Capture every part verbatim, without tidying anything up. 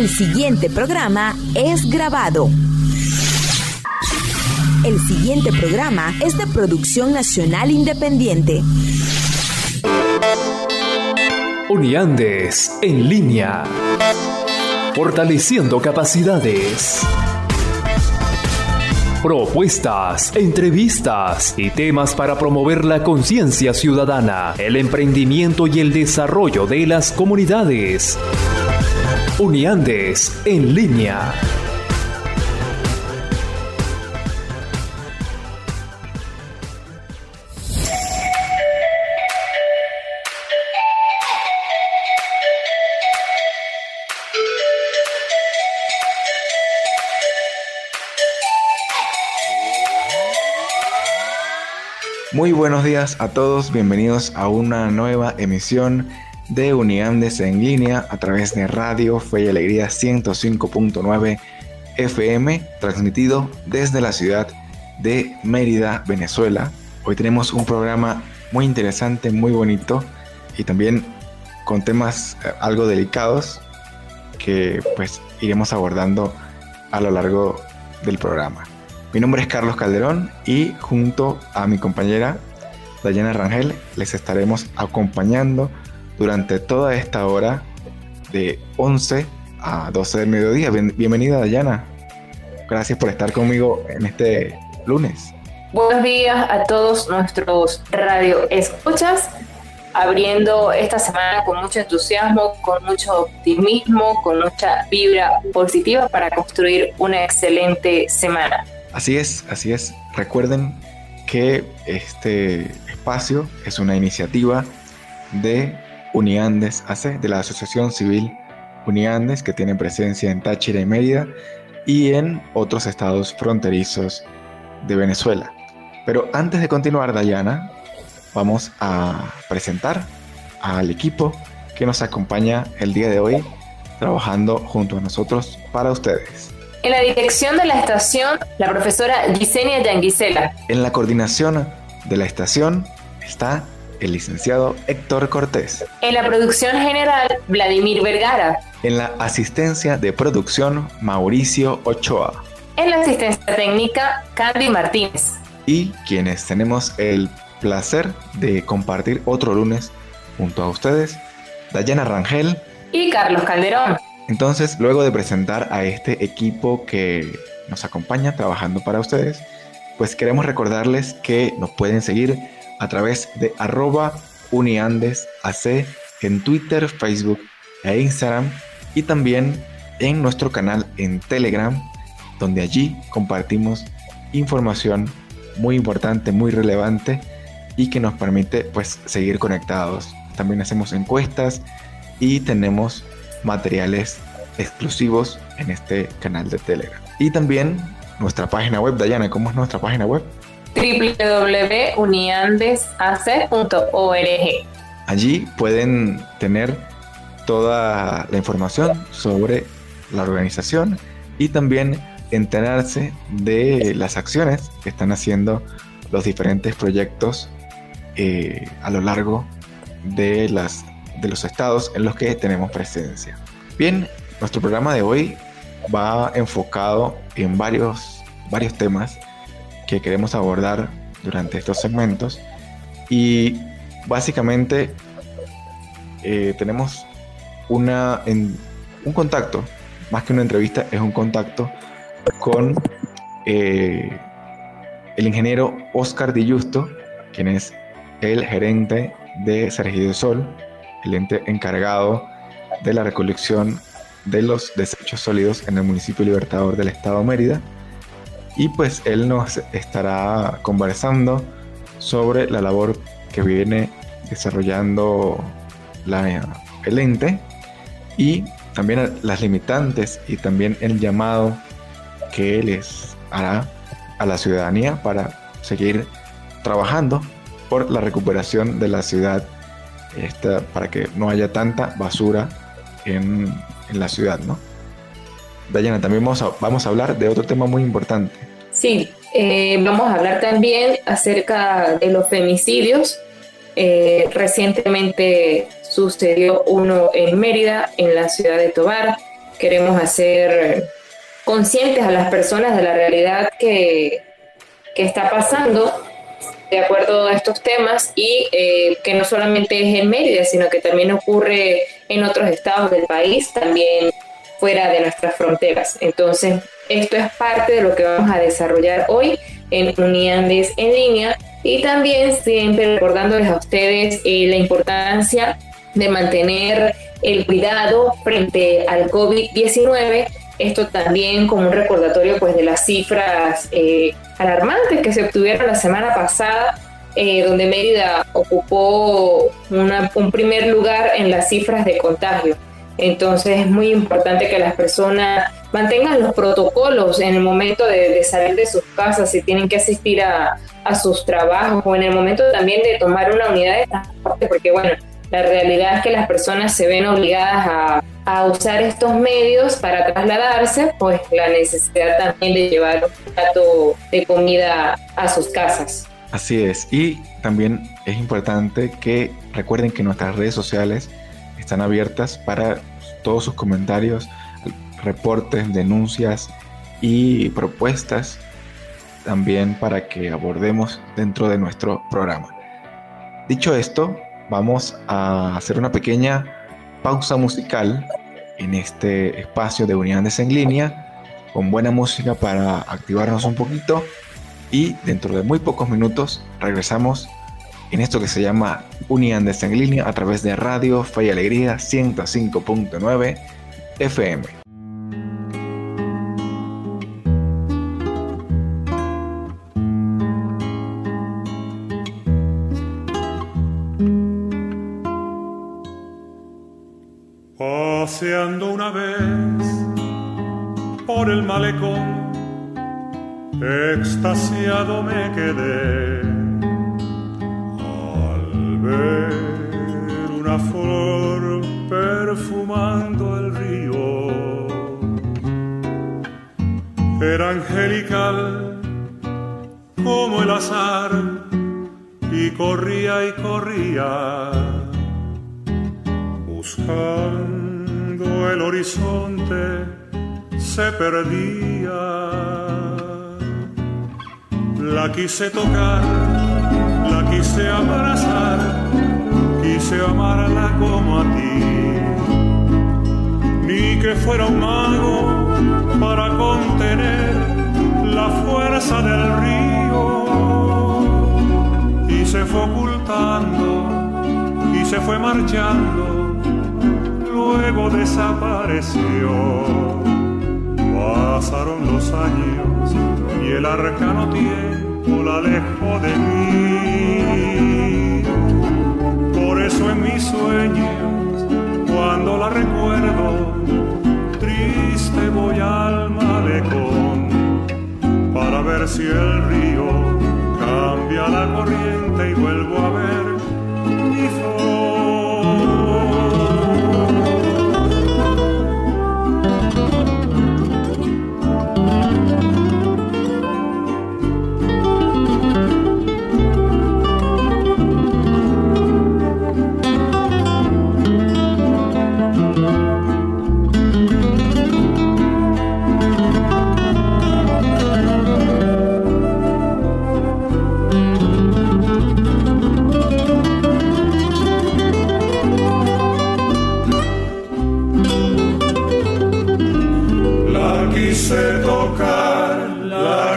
El siguiente programa es grabado. El siguiente programa es de producción nacional independiente. Uniandes en línea. Fortaleciendo capacidades. Propuestas, entrevistas y temas para promover la conciencia ciudadana, el emprendimiento y el desarrollo de las comunidades. Uniandes en línea. Muy buenos días a todos, bienvenidos a una nueva emisión de Uniandes en línea a través de Radio Fe y Alegría ciento cinco punto nueve F M, transmitido desde la ciudad de Mérida, Venezuela. Hoy tenemos un programa muy interesante, muy bonito y también con temas algo delicados que pues iremos abordando a lo largo del programa. Mi nombre es Carlos Calderón y junto a mi compañera Dayana Rangel les estaremos acompañando durante toda esta hora de once a doce del mediodía. Bien, bienvenida Dayana, gracias por estar conmigo en este lunes. Buenos días a todos nuestros radioescuchas, abriendo esta semana con mucho entusiasmo, con mucho optimismo, con mucha vibra positiva para construir una excelente semana. Así es, así es. Recuerden que este espacio es una iniciativa de Uniandes A C, de la Asociación Civil Uniandes, que tiene presencia en Táchira y Mérida y en otros estados fronterizos de Venezuela. Pero antes de continuar, Dayana, vamos a presentar al equipo que nos acompaña el día de hoy, trabajando junto a nosotros para ustedes. En la dirección de la estación, la profesora Gisenia Yanguisela. En la coordinación de la estación está el licenciado Héctor Cortés. En la producción general, Vladimir Vergara. En la asistencia de producción, Mauricio Ochoa. En la asistencia técnica, Candy Martínez. Y quienes tenemos el placer de compartir otro lunes junto a ustedes, Dayana Rangel y Carlos Calderón. Entonces, luego de presentar a este equipo que nos acompaña trabajando para ustedes, pues queremos recordarles que nos pueden seguir a través de arroba uniandesac en Twitter, Facebook e Instagram, y también en nuestro canal en Telegram, donde allí compartimos información muy importante, muy relevante y que nos permite pues seguir conectados. También hacemos encuestas y tenemos materiales exclusivos en este canal de Telegram. Y también nuestra página web. Dayana, ¿cómo es nuestra página web? doble u doble u doble u punto uniandesac punto org. Allí pueden tener toda la información sobre la organización y también enterarse de las acciones que están haciendo los diferentes proyectos eh, a lo largo de las de los estados en los que tenemos presencia. Bien, nuestro programa de hoy va enfocado en varios, varios temas que queremos abordar durante estos segmentos y básicamente eh, tenemos una, en, un contacto, más que una entrevista, es un contacto con eh, el ingeniero Oscar Dijusto, quien es el gerente de Servidesol, el ente encargado de la recolección de los desechos sólidos en el municipio Libertador del estado de Mérida, y pues él nos estará conversando sobre la labor que viene desarrollando la, el ente y también las limitantes y también el llamado que les hará a la ciudadanía para seguir trabajando por la recuperación de la ciudad. Esta, para que no haya tanta basura en, en la ciudad, ¿no? Dayana, también vamos a, vamos a hablar de otro tema muy importante. Sí, eh, vamos a hablar también acerca de los femicidios. Eh, recientemente sucedió uno en Mérida, en la ciudad de Tovar. queremos hacer conscientes a las personas de la realidad que, que está pasando de acuerdo a estos temas y eh, que no solamente es en Mérida, sino que también ocurre en otros estados del país, también fuera de nuestras fronteras. Entonces, esto es parte de lo que vamos a desarrollar hoy en Uniandes en línea, y también siempre recordándoles a ustedes eh, la importancia de mantener el cuidado frente al COVID diecinueve, esto también como un recordatorio pues de las cifras eh, alarmantes que se obtuvieron la semana pasada, eh, donde Mérida ocupó una, un primer lugar en las cifras de contagio. Entonces es muy importante que las personas mantengan los protocolos en el momento de, de salir de sus casas, si tienen que asistir a, a sus trabajos, o en el momento también de tomar una unidad de transporte, porque bueno, la realidad es que las personas se ven obligadas a, a usar estos medios para trasladarse, pues la necesidad también de llevar un plato de comida a sus casas. Así es, y también es importante que recuerden que nuestras redes sociales están abiertas para todos sus comentarios, reportes, denuncias y propuestas, también para que abordemos dentro de nuestro programa. Dicho esto, vamos a hacer una pequeña pausa musical en este espacio de Uniandes en línea, con buena música para activarnos un poquito, y dentro de muy pocos minutos regresamos en esto que se llama Uniandes en línea a través de Radio Fe y Alegría ciento cinco punto nueve F M. Paseando una vez por el malecón, extasiado me quedé ver una flor perfumando el río. Era angelical como el azar y corría y corría buscando el horizonte, se perdía. La quise tocar, la quise abrazar, quise amarla como a ti, ni que fuera un mago para contener la fuerza del río. Y se fue ocultando, y se fue marchando, luego desapareció. Pasaron los años y el arcano tiempo la alejó de mí. Por eso en mis sueños, cuando la recuerdo, triste voy al malecón para ver si el río cambia la corriente y vuelvo a ver mi flor.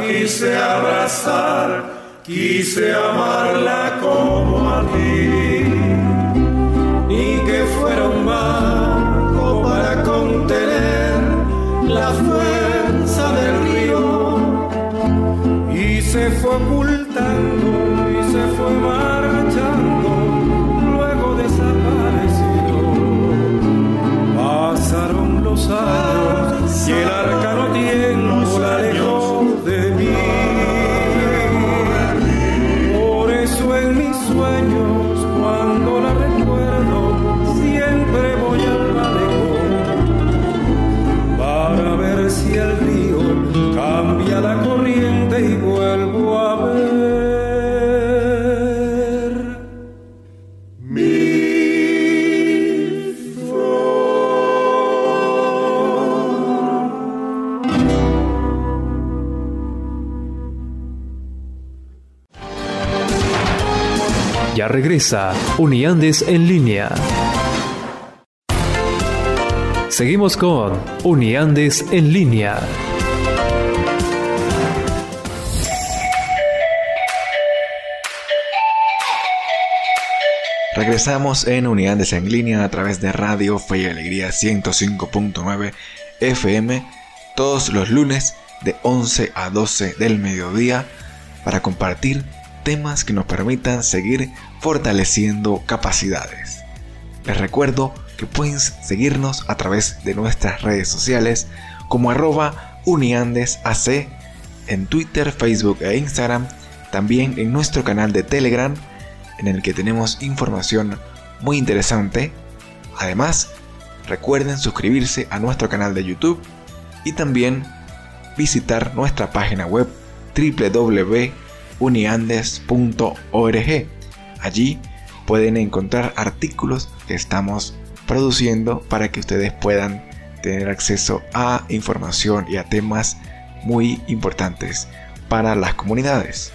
Quise abrazar, quise amarla como a ti, ni que fuera un mago para contener la fuerza del río. Y se fue ocultando, y se fue marchando, luego desapareció. Pasaron los años y el arcano tiempo la alejó de mí. Por eso en mis sueños, cuando la recuerdo, siempre voy al malecón para ver si el río cambia la corriente y vuelvo a ver. Ya regresa Uniandes en línea. Seguimos con Uniandes en línea. Regresamos en Uniandes en línea a través de Radio Fe y Alegría ciento cinco punto nueve F M todos los lunes de once a doce del mediodía para compartir temas que nos permitan seguir fortaleciendo capacidades. Les recuerdo que pueden seguirnos a través de nuestras redes sociales como arroba uniandesac en Twitter, Facebook e Instagram, también en nuestro canal de Telegram, en el que tenemos información muy interesante. Además, recuerden suscribirse a nuestro canal de YouTube y también visitar nuestra página web doble u doble u doble u punto uniandes punto org. Allí pueden encontrar artículos que estamos produciendo para que ustedes puedan tener acceso a información y a temas muy importantes para las comunidades.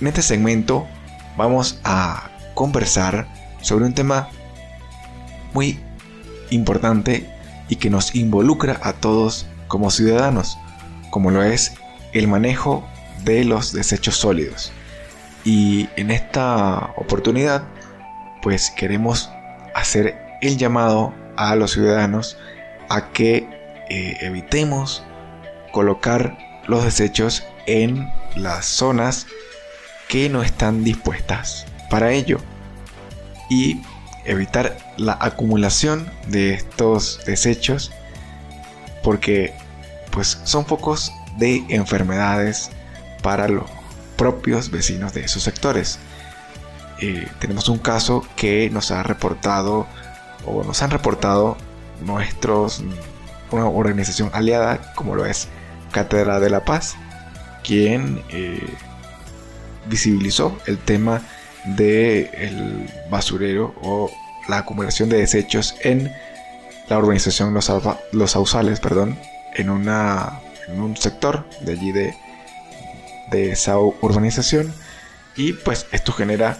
En este segmento vamos a conversar sobre un tema muy importante y que nos involucra a todos como ciudadanos, como lo es el manejo de los desechos sólidos. Y en esta oportunidad, pues queremos hacer el llamado a los ciudadanos a que eh, evitemos colocar los desechos en las zonas que no están dispuestas para ello y evitar la acumulación de estos desechos, porque pues son focos de enfermedades para los propios vecinos de esos sectores. Eh, tenemos un caso que nos ha reportado o nos han reportado nuestros una organización aliada como lo es Catedral de la Paz, quien eh, visibilizó el tema del basurero o la acumulación de desechos en la urbanización Los, Alba, Los Sausales, perdón, en, una, en un sector de allí de, de esa urbanización. Y pues esto genera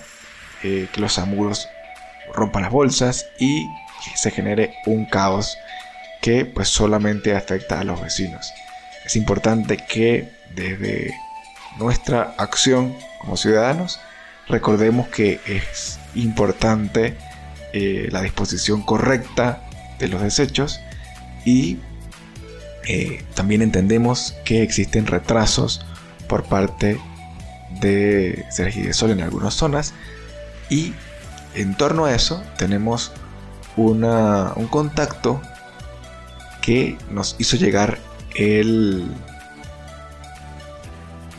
eh, que los amuros rompan las bolsas y se genere un caos que pues solamente afecta a los vecinos. Es importante que desde nuestra acción como ciudadanos recordemos que es importante eh, la disposición correcta de los desechos y eh, también entendemos que existen retrasos por parte de Servidesol en algunas zonas, y en torno a eso tenemos una, un contacto que nos hizo llegar el...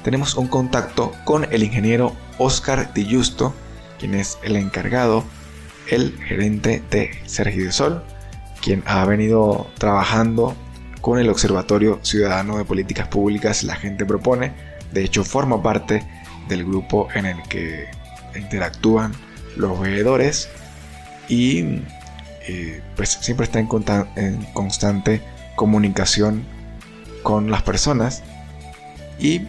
Tenemos un contacto con el ingeniero Oscar Dijusto, quien es el encargado, el gerente de Servidesol, quien ha venido trabajando con el Observatorio Ciudadano de Políticas Públicas La Gente Propone. De hecho, forma parte del grupo en el que interactúan los veedores y eh, pues siempre está en, consta- en constante comunicación con las personas, y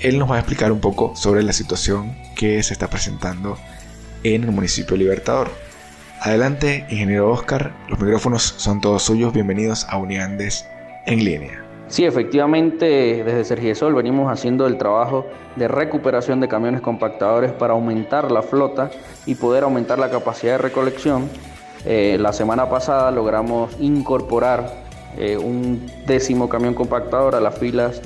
él nos va a explicar un poco sobre la situación que se está presentando en el municipio de Libertador. Adelante, ingeniero Oscar, los micrófonos son todos suyos. Bienvenidos a Uniandes en línea. Sí, efectivamente, desde Servidesol venimos haciendo el trabajo de recuperación de camiones compactadores para aumentar la flota y poder aumentar la capacidad de recolección. Eh, la semana pasada logramos incorporar eh, un décimo camión compactador a las filas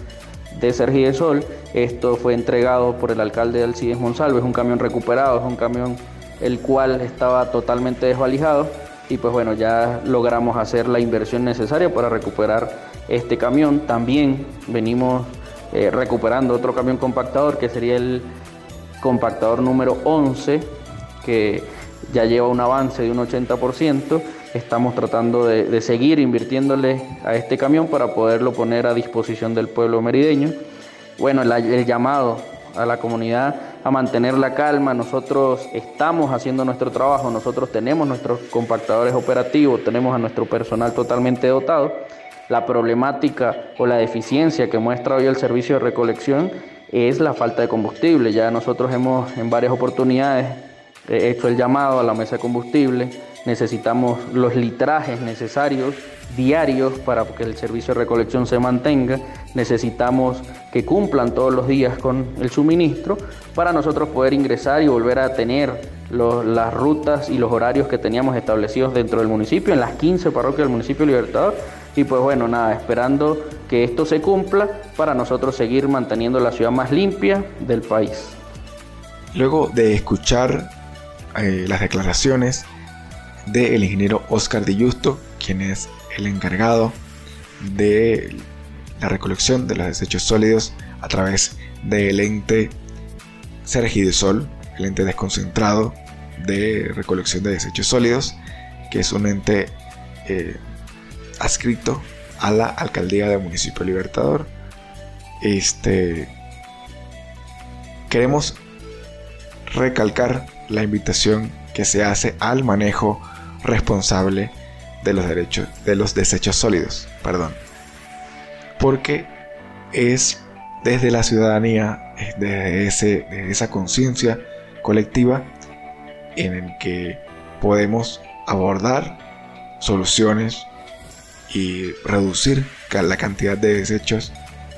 de Servidesol. Esto fue entregado por el alcalde de Alcides Monsalves. Es un camión recuperado, es un camión el cual estaba totalmente desvalijado, y pues bueno, ya logramos hacer la inversión necesaria para recuperar este camión. También venimos eh, recuperando otro camión compactador, que sería el compactador número once, que ya lleva un avance de un ochenta por ciento. Estamos tratando de, de seguir invirtiéndole a este camión para poderlo poner a disposición del pueblo merideño. Bueno, el, el llamado a la comunidad a mantener la calma. Nosotros estamos haciendo nuestro trabajo, nosotros tenemos nuestros compactadores operativos, tenemos a nuestro personal totalmente dotado. La problemática o la deficiencia que muestra hoy el servicio de recolección es la falta de combustible. Ya nosotros hemos en varias oportunidades He hecho el llamado a la mesa de combustible. Necesitamos los litrajes necesarios diarios para que el servicio de recolección se mantenga. Necesitamos que cumplan todos los días con el suministro para nosotros poder ingresar y volver a tener los, las rutas y los horarios que teníamos establecidos dentro del municipio, en las quince parroquias del municipio Libertador. Y pues bueno, nada, esperando que esto se cumpla para nosotros seguir manteniendo la ciudad más limpia del país. Luego de escuchar eh, las declaraciones del ingeniero Oscar Dijusto, quien es el encargado de la recolección de los desechos sólidos a través del ente Servidesol, el ente desconcentrado de recolección de desechos sólidos, que es un ente eh, adscrito a la alcaldía del municipio Libertador. Este, queremos recalcar la invitación que se hace al manejo responsable de los derechos, de los desechos sólidos, perdón, porque es desde la ciudadanía, desde, ese, desde esa conciencia colectiva en el que podemos abordar soluciones y reducir la cantidad de desechos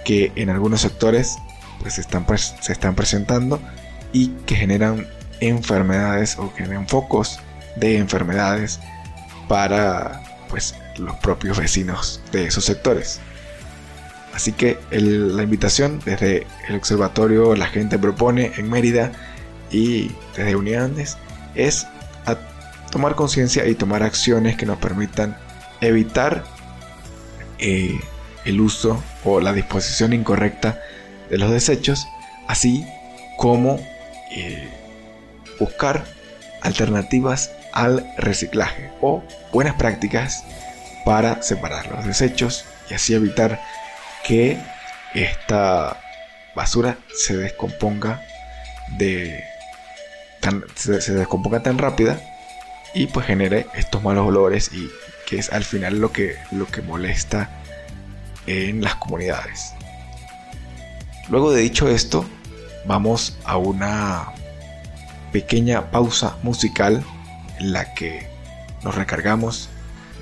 que en algunos sectores pues, se, están, se están presentando y que generan enfermedades o que generan focos de enfermedades para pues, los propios vecinos de esos sectores. Así que el, la invitación desde el observatorio La Gente Propone en Mérida y desde Uniandes es a tomar conciencia y tomar acciones que nos permitan evitar eh, el uso o la disposición incorrecta de los desechos, así como eh, buscar alternativas al reciclaje o buenas prácticas para separar los desechos y así evitar que esta basura se descomponga de tan, se, se descomponga tan rápida y pues genere estos malos olores, y que es al final lo que, lo que molesta en las comunidades. Luego de dicho esto, vamos a una pequeña pausa musical en la que nos recargamos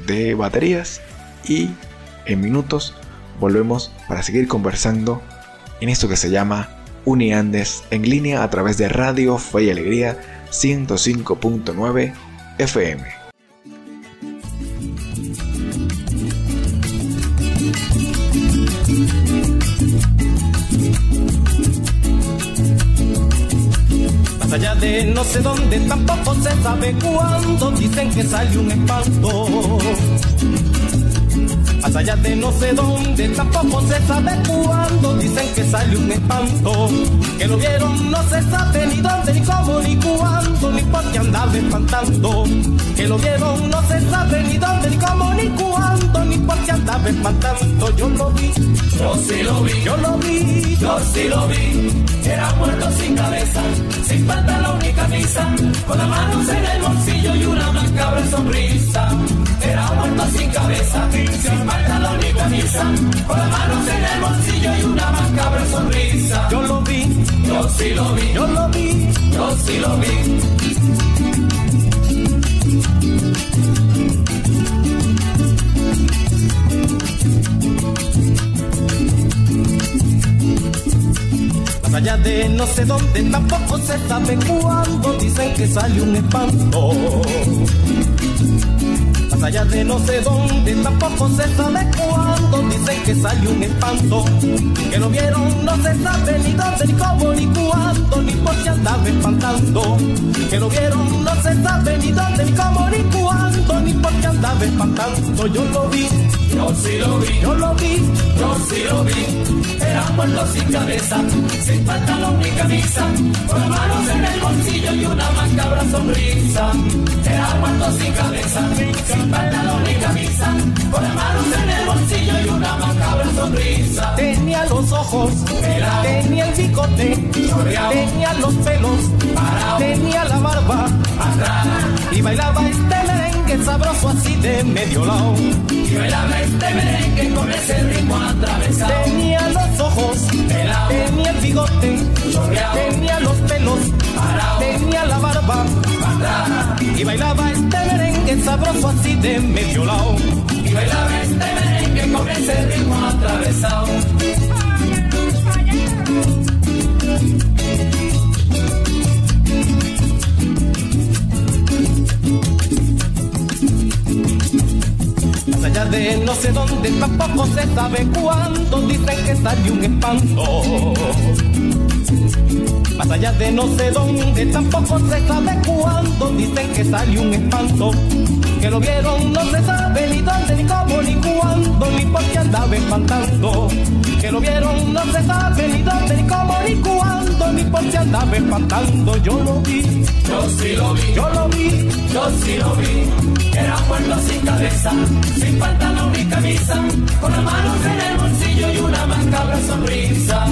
de baterías y en minutos volvemos para seguir conversando en esto que se llama Uniandes en línea a través de Radio Fe y Alegría ciento cinco punto nueve F M. Allá de no sé dónde, tampoco se sabe cuándo, dicen que sale un espanto. Hasta allá de no sé dónde, tampoco se sabe cuándo, dicen que sale un espanto. Que lo vieron no se sabe ni dónde, ni cómo, ni cuándo, ni por qué andaba espantando. Que lo vieron no se sabe ni dónde, ni cómo, ni cuándo, ni por qué andaba espantando. Yo lo vi, yo sí lo vi, yo lo vi, yo sí lo vi. Era muerto sin cabeza, sin pantalón ni camisa, con las manos en el bolsillo y una macabra sonrisa. Era muerto sin cabeza, sin pantalón ni camisa, con las manos en el bolsillo y una macabra sonrisa. Yo lo vi, yo sí lo vi, yo lo vi, yo sí lo vi. Más allá de no sé dónde, tampoco se sabe cuándo, dicen que sale un espanto. Más allá de no sé dónde, tampoco se sabe cuándo, dicen que sale un espanto. Que lo vieron no se sabe ni dónde, ni cómo, ni cuándo, ni por qué andaba espantando. Que lo vieron no se sabe ni dónde, ni cómo, ni cuándo, ni por qué andaba espantando. Yo lo vi, yo sí lo vi, yo lo vi, yo sí lo vi. Era muerto sin cabeza, sin pantalón ni camisa, con manos en el bolsillo y una macabra sonrisa. Era muerto sin cabeza, sin pantalón ni camisa, con manos en el bolsillo y una macabra sonrisa. Tenía los ojos, era, tenía el bigote, chorreado, tenía los pelos, parado, tenía la barba, atrás, y bailaba este merengue sabroso así de medio lado. Y bailaba este merengue con ese ritmo atravesado. Tenía los ojos, era, tenía el bigote, chorreado, tenía los pelos, tenía la barba y bailaba este merengue sabroso así de medio lado. Y bailaba este merengue con ese ritmo atravesado. Más allá de no sé dónde, tampoco se sabe cuándo, dicen que salió un espanto. Más allá de no sé dónde, tampoco se sabe cuándo, dicen que salió un espanto. Que lo vieron no se sabe ni dónde, ni cómo, ni cuándo, ni por qué andaba espantando. Que lo vieron no se sabe ni dónde, ni cómo, ni cuándo, ni por qué andaba espantando. Yo lo vi, yo sí lo vi, yo lo vi, yo sí lo vi. Era puerto sin cabeza, sin pantalón ni camisa, con las manos en el bolsillo y una macabra sonrisa.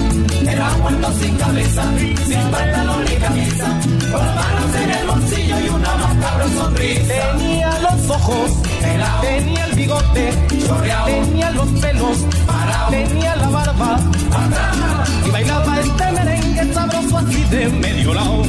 Era puerto sin cabeza, sin pantalón ni camisa, con las manos en el bolsillo y una macabra sonrisa. Tenía los ojos pelados, tenía el bigote chorreado, tenía los pelos parados, tenía la barba atrás, y bailaba este merengue sabroso así de medio lado.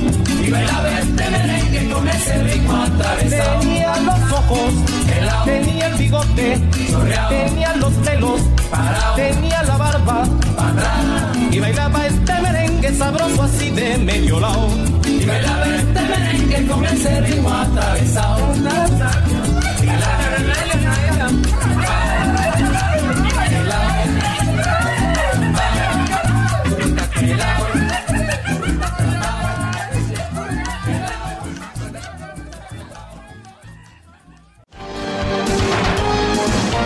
Y bailaba este merengue con ese ritmo atravesado. Tenía los ojos pelados, tenía el bigote chorreado, tenía los pelos parados, tenía la barba atrás, y bailaba este merengue sabroso así de medio lado. Y bailaba este merengue con ese ritmo atravesado.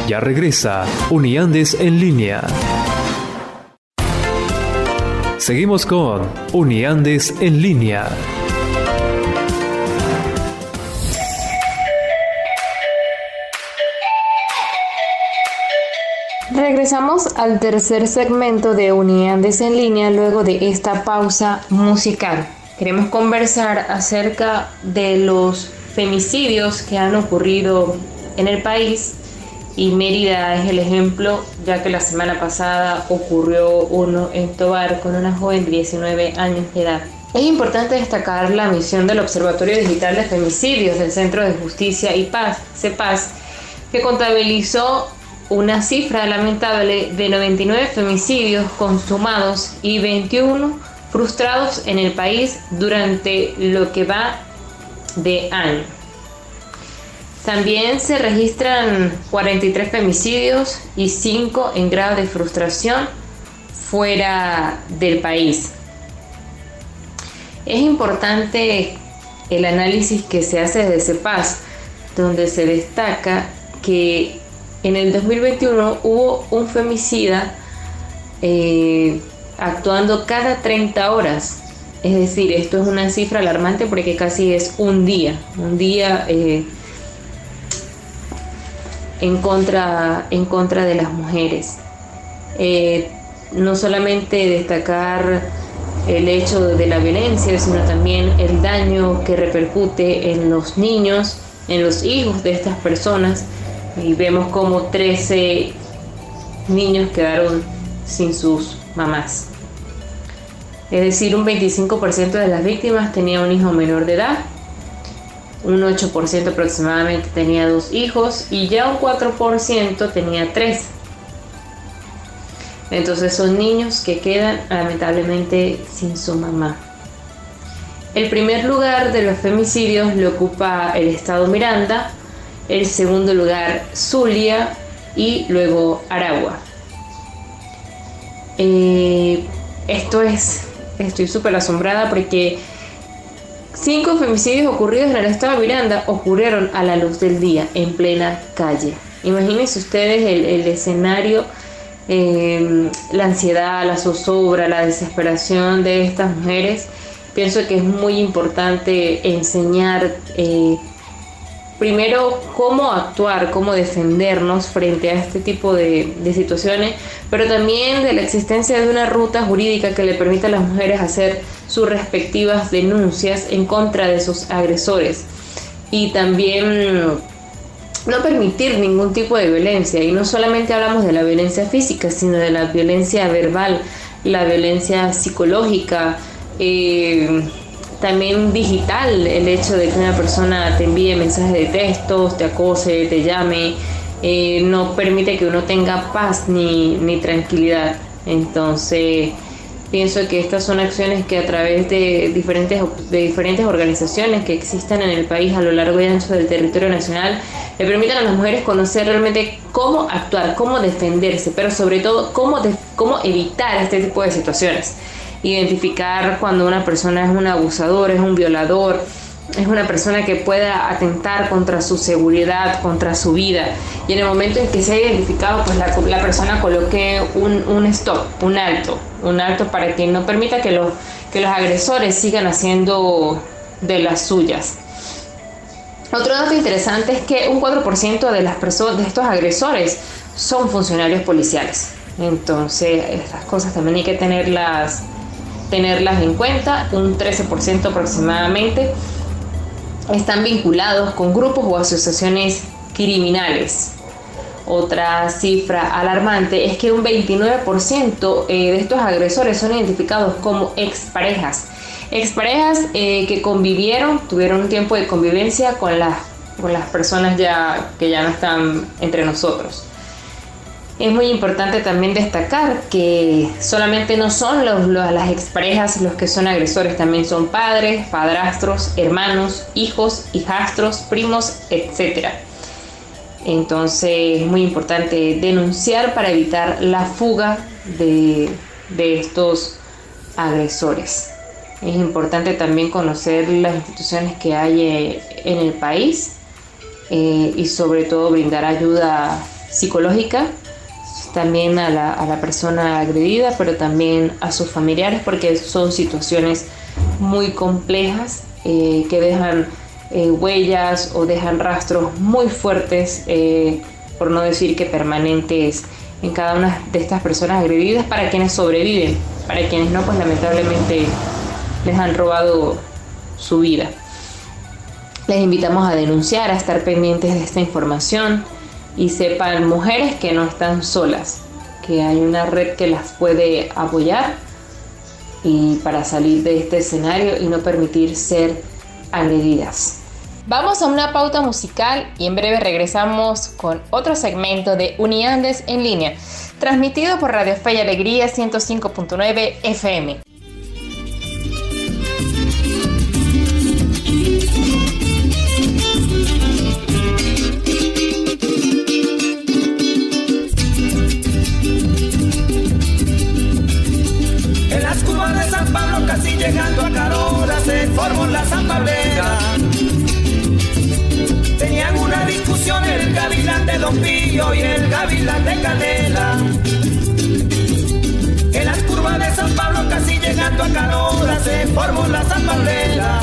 Ya regresa Uniandes en línea. Seguimos con Uniandes en línea. Regresamos al tercer segmento de Uniandes en línea luego de esta pausa musical. Queremos conversar acerca de los femicidios que han ocurrido en el país, y Mérida es el ejemplo, ya que la semana pasada ocurrió uno en Tobar con una joven de diecinueve años de edad. Es importante destacar la misión del Observatorio Digital de Femicidios del Centro de Justicia y Paz, Cepaz, que contabilizó una cifra lamentable de noventa y nueve femicidios consumados y veintiuno frustrados en el país durante lo que va de año. También se registran cuarenta y tres femicidios y cinco en grado de frustración fuera del país. Es importante el análisis que se hace desde Cepaz, donde se destaca que en el dos mil veintiuno hubo un femicida eh, actuando cada treinta horas. Es decir, esto es una cifra alarmante porque casi es un día, un día... Eh, En contra, en contra de las mujeres. Eh, no solamente destacar el hecho de la violencia, sino también el daño que repercute en los niños, en los hijos de estas personas. Y vemos como trece niños quedaron sin sus mamás. Es decir, un veinticinco por ciento de las víctimas tenía un hijo menor de edad. Un ocho por ciento aproximadamente tenía dos hijos y ya un cuatro por ciento tenía tres. Entonces son niños que quedan lamentablemente sin su mamá. El primer lugar de los femicidios lo ocupa el estado Miranda, el segundo lugar Zulia y luego Aragua. Eh, esto es, estoy súper asombrada porque Cinco femicidios ocurridos en el estado de Miranda ocurrieron a la luz del día, en plena calle. Imagínense ustedes el, el escenario, eh, la ansiedad, la zozobra, la desesperación de estas mujeres. Pienso que es muy importante enseñar eh, primero cómo actuar, cómo defendernos frente a este tipo de, de situaciones, pero también de la existencia de una ruta jurídica que le permita a las mujeres hacer sus respectivas denuncias en contra de sus agresores y también no permitir ningún tipo de violencia. Y no solamente hablamos de la violencia física, sino de la violencia verbal, la violencia psicológica, eh, también digital, el hecho de que una persona te envíe mensajes de textos, te acose, te llame, eh, no permite que uno tenga paz ni, ni tranquilidad. Entonces, pienso que estas son acciones que a través de diferentes, de diferentes organizaciones que existan en el país a lo largo y ancho del territorio nacional le permitan a las mujeres conocer realmente cómo actuar, cómo defenderse, pero sobre todo cómo, de, cómo evitar este tipo de situaciones. Identificar cuando una persona es un abusador, es un violador, es una persona que pueda atentar contra su seguridad, contra su vida. Y en el momento en que se ha identificado, pues la, la persona coloque un, un stop, un alto, un alto para que no permita que los, que los agresores sigan haciendo de las suyas. Otro dato interesante es que un cuatro por ciento de las personas, de estos agresores, son funcionarios policiales. Entonces, estas cosas también hay que tenerlas, tenerlas en cuenta. Un trece por ciento aproximadamente están vinculados con grupos o asociaciones criminales. Otra cifra alarmante es que un veintinueve por ciento de estos agresores son identificados como exparejas. Exparejas eh, que convivieron, tuvieron un tiempo de convivencia con las, con las personas ya, que ya no están entre nosotros. Es muy importante también destacar que solamente no son los, los, las exparejas los que son agresores, también son padres, padrastros, hermanos, hijos, hijastros, primos, etcétera. Entonces es muy importante denunciar para evitar la fuga de, de estos agresores. Es importante también conocer las instituciones que hay eh, en el país eh, y sobre todo brindar ayuda psicológica también a la, a la persona agredida, pero también a sus familiares, porque son situaciones muy complejas eh, que dejan eh, huellas o dejan rastros muy fuertes, eh, por no decir que permanentes, en cada una de estas personas agredidas, para quienes sobreviven, para quienes no, pues lamentablemente les han robado su vida. Les invitamos a denunciar, a estar pendientes de esta información, y sepan, mujeres, que no están solas, que hay una red que las puede apoyar y para salir de este escenario y no permitir ser agredidas. Vamos a una pauta musical y en breve regresamos con otro segmento de Uniandes en línea, transmitido por Radio Fe y Alegría ciento cinco punto nueve F M. Casi llegando a Carora se formó la zampablera. Tenían una discusión el gavilán de Don Pío y el gavilán de Canela. En las curvas de San Pablo casi llegando a Carora se formó la zampablera.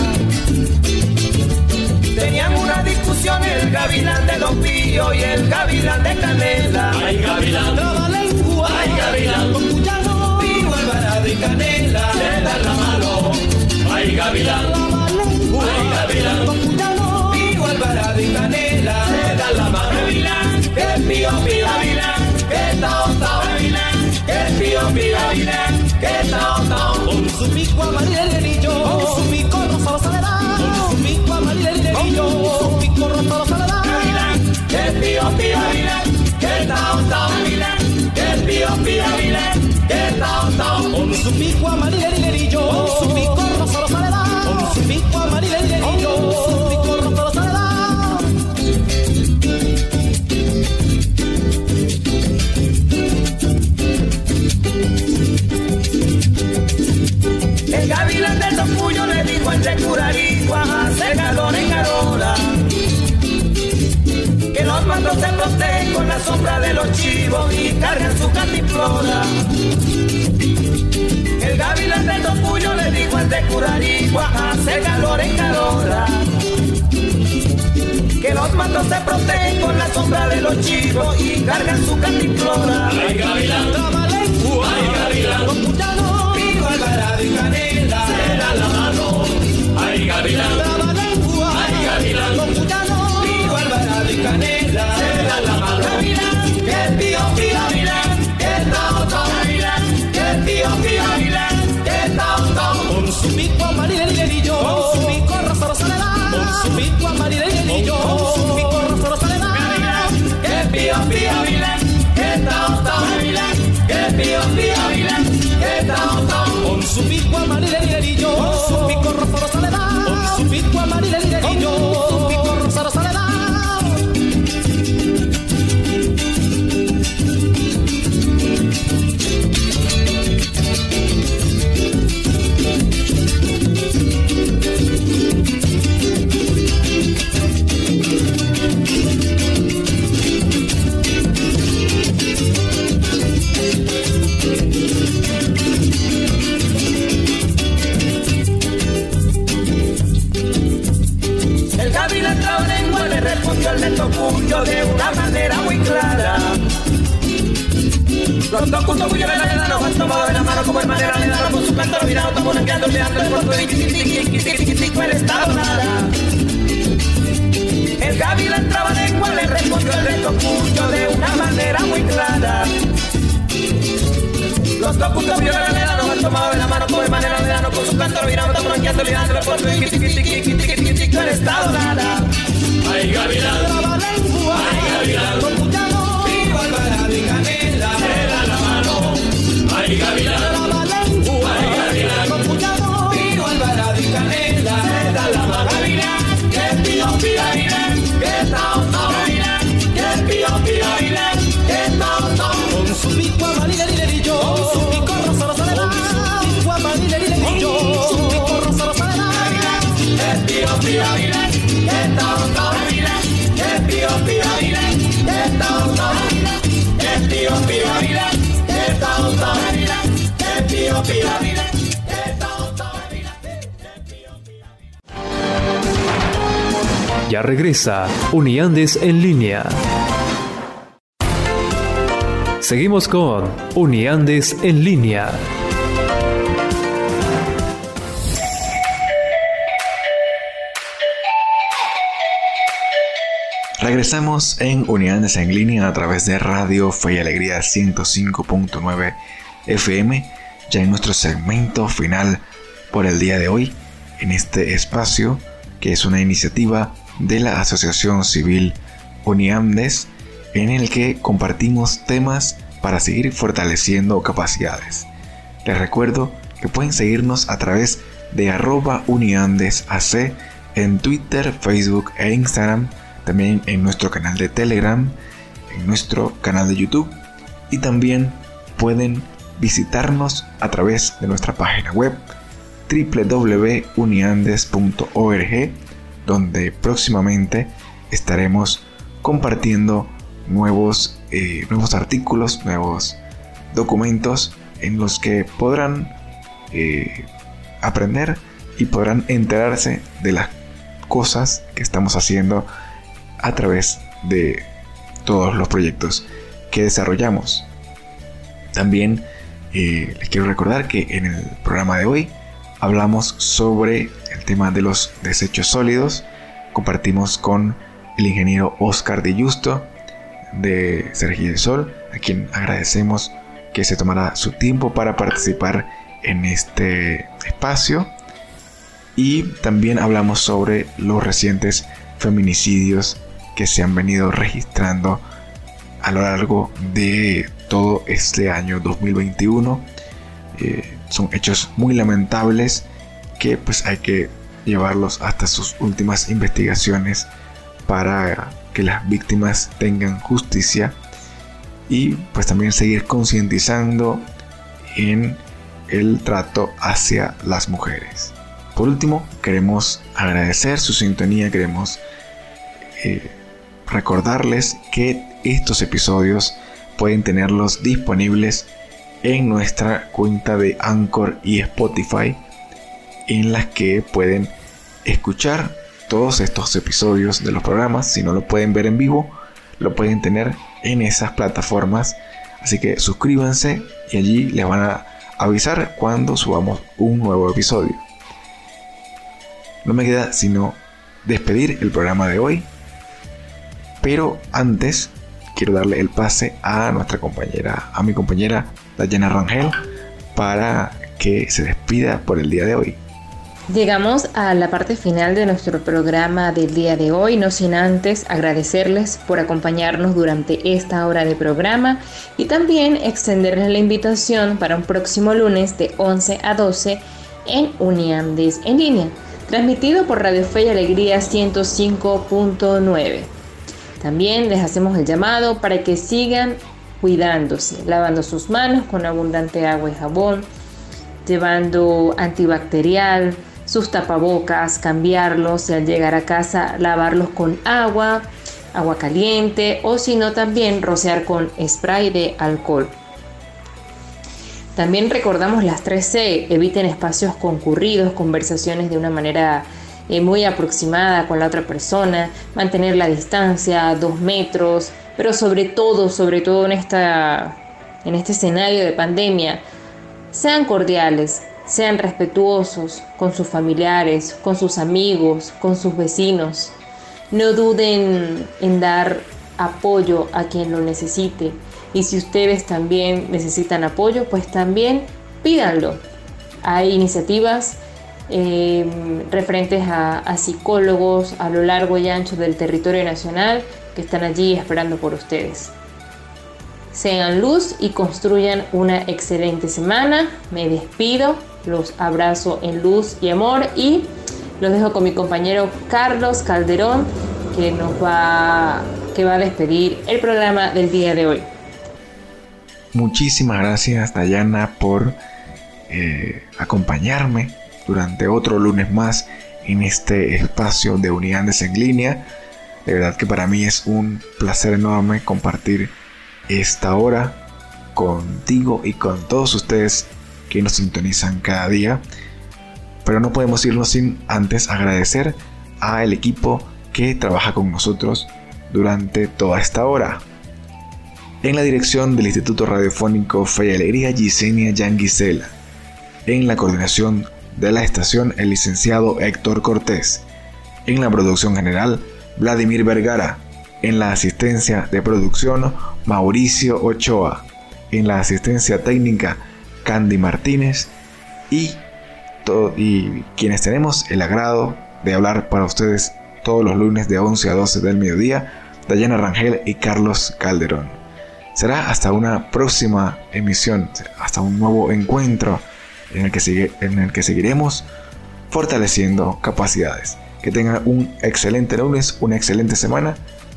Tenían una discusión el gavilán de Don Pío y el gavilán de Canela. Ay gavilán, toda lengua, ay gavilán, con cuchano, Pío, Alvarado y Canela. Ay gavilán, ay gavilán, con cuidado, Pío, Alvarado y Canela, se da la mano, gavilán, que Pío, Pío, gavilán, que tao, tao, gavilán, que Pío, Pío, gavilán, que tao, tao, con su mico amarillo y delillo, con su mico rosa salará, con su mico amarillo y delillo, con su mico rosa salará, gavilán, que Pío, Pío, gavilán, que tao, tao, gavilán, que Pío, Pío, gavilán, que tao, tao, con su mico amarillo y delillo, con su mico rosa salará. Pico amarillo y delillo, oh, pico rojo de soledad. El gavilán del Tocuyo le dijo entre Curariguas a Segador en Arola que los matos se protegen con la sombra de los chivos y cargan su cantimplora. El gavilán del Tocuyo le dijo al de Curarigua, hace calor en calora, que los matos se protegen con la sombra de los chivos y cargan su cantimplora. Ay gavilán, toma lengua, ay gavilán, con cuchano, Pío, Alvarado y Canela, se da la mano. Ay gavilán, toma lengua, ay gavilán, con cuchano, Pío, Alvarado y Canela, se da la mano. Gavilán, que Pío, Pío, gavilán, que tao, tao, gavilán, que Pío, Pío, gavilán, que tao, tao, con su pío pío vilán, que tao tao vilán, que pío pío vilán, que tao tao. Con su pico amarillo liderillo, con su pico rosa rosa le da, con su pico amarillo liderillo, con su pico rosa rosa le da. Le tocuyo de una manera muy clara. Los tocuyos de la edad nos han tomado de la mano como hermanera, le daron con su canto, lo mirado, estamos blanqueando, olvidando el cuerpo de Quisitico, el estado nada. El gavilán trabalengua le respondió el tocuyo de una manera muy clara. Los tocuyos de la edad nos han tomado de la mano como hermanera, le daron con su canto, lo mirado, estamos blanqueando, olvidando el cuerpo de Quisitico, el estado nada. Ay gavilán, trabalengua, ay gavilán, con puñado, viva albarada y canela, se da la mano. Ay gavilán, trabalengua, ay gavilán, con puñado, viva albarada y canela, se da la mano. Gavilán, que pío pío gavilán, que tao tao gavilán, que pío pío gavilán, que tao tao. Con su pico amarillo liderillo, con su pico rosa rosa le da, con su pico amarillo liderillo, con su pico rosa rosa le da. Gavilán, que pío pío gavilán, que tao tao. Ya regresa Uniandes en línea. Seguimos con Uniandes en línea. Regresamos en Uniandes en línea a través de Radio Fe y Alegría ciento cinco punto nueve F M, ya en nuestro segmento final por el día de hoy, en este espacio que es una iniciativa de la Asociación Civil Uniandes, en el que compartimos temas para seguir fortaleciendo capacidades. Les recuerdo que pueden seguirnos a través de arroba uniandesac en Twitter, Facebook e Instagram, también en nuestro canal de Telegram, en nuestro canal de YouTube, y también pueden visitarnos a través de nuestra página web doble u doble u doble u punto uniandes punto org, donde próximamente estaremos compartiendo nuevos, eh, nuevos artículos, nuevos documentos en los que podrán eh, aprender y podrán enterarse de las cosas que estamos haciendo a través de todos los proyectos que desarrollamos. También eh, les quiero recordar que en el programa de hoy hablamos sobre el tema de los desechos sólidos. Compartimos con el ingeniero Oscar Dijusto de Servidesol, a quien agradecemos que se tomara su tiempo para participar en este espacio. Y también hablamos sobre los recientes feminicidios que se han venido registrando a lo largo de todo este año dos mil veintiuno. Eh, son hechos muy lamentables que pues hay que llevarlos hasta sus últimas investigaciones para que las víctimas tengan justicia, y pues también seguir concientizando en el trato hacia las mujeres. Por último, queremos agradecer su sintonía, queremos eh, recordarles que estos episodios pueden tenerlos disponibles en nuestra cuenta de Anchor y Spotify, en las que pueden escuchar todos estos episodios de los programas. Si no lo pueden ver en vivo, lo pueden tener en esas plataformas, así que suscríbanse y allí les van a avisar cuando subamos un nuevo episodio. No me queda sino despedir el programa de hoy, pero antes quiero darle el pase a nuestra compañera, a mi compañera Dayana Rangel, para que se despida por el día de hoy. Llegamos a la parte final de nuestro programa del día de hoy, no sin antes agradecerles por acompañarnos durante esta hora de programa y también extenderles la invitación para un próximo lunes de once a doce en Uniandes en línea, transmitido por Radio Fe y Alegría ciento cinco punto nueve. También les hacemos el llamado para que sigan cuidándose, lavando sus manos con abundante agua y jabón, llevando antibacterial, sus tapabocas, cambiarlos y al llegar a casa lavarlos con agua, agua caliente o si no también rociar con spray de alcohol. También recordamos las tres C, eviten espacios concurridos, conversaciones de una manera eh, muy aproximada con la otra persona, mantener la distancia, dos metros, pero sobre todo, sobre todo en, esta, en este escenario de pandemia, sean cordiales, sean respetuosos con sus familiares, con sus amigos, con sus vecinos. No duden en dar apoyo a quien lo necesite. Y si ustedes también necesitan apoyo, pues también pídanlo. Hay iniciativas eh, referentes a, a psicólogos a lo largo y ancho del territorio nacional que están allí esperando por ustedes. Sean luz y construyan una excelente semana. Me despido, los abrazo en luz y amor y los dejo con mi compañero Carlos Calderón que nos va, que va a despedir el programa del día de hoy. Muchísimas gracias, Dayana, por eh, acompañarme durante otro lunes más en este espacio de Uniandes en línea. De verdad que para mí es un placer enorme compartir esta hora contigo y con todos ustedes que nos sintonizan cada día, pero no podemos irnos sin antes agradecer al equipo que trabaja con nosotros durante toda esta hora. En la dirección del Instituto Radiofónico Fe y Alegría, Gisenia Yanguisela. En la coordinación de la estación, el licenciado Héctor Cortés. En la producción general, Vladimir Vergara. En la asistencia de producción, Mauricio Ochoa. En la asistencia técnica, Candy Martínez. Y, todo, y quienes tenemos el agrado de hablar para ustedes todos los lunes de once a doce del mediodía, Dayana Rangel y Carlos Calderón. Será hasta una próxima emisión, hasta un nuevo encuentro en el que, sigue, en el que seguiremos fortaleciendo capacidades. Que tengan un excelente lunes, una excelente semana.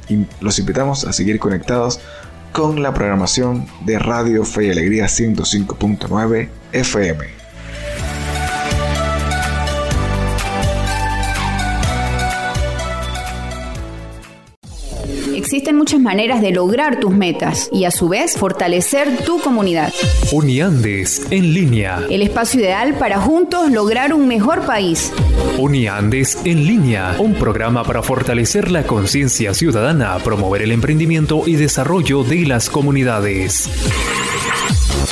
Y los invitamos a seguir conectados con la programación de Radio Fe y Alegría ciento cinco punto nueve F M. Existen muchas maneras de lograr tus metas y a su vez fortalecer tu comunidad. Uniandes en línea. El espacio ideal para juntos lograr un mejor país. Uniandes en línea, un programa para fortalecer la conciencia ciudadana, promover el emprendimiento y desarrollo de las comunidades.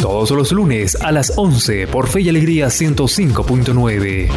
Todos los lunes a las once por Fe y Alegría ciento cinco punto nueve.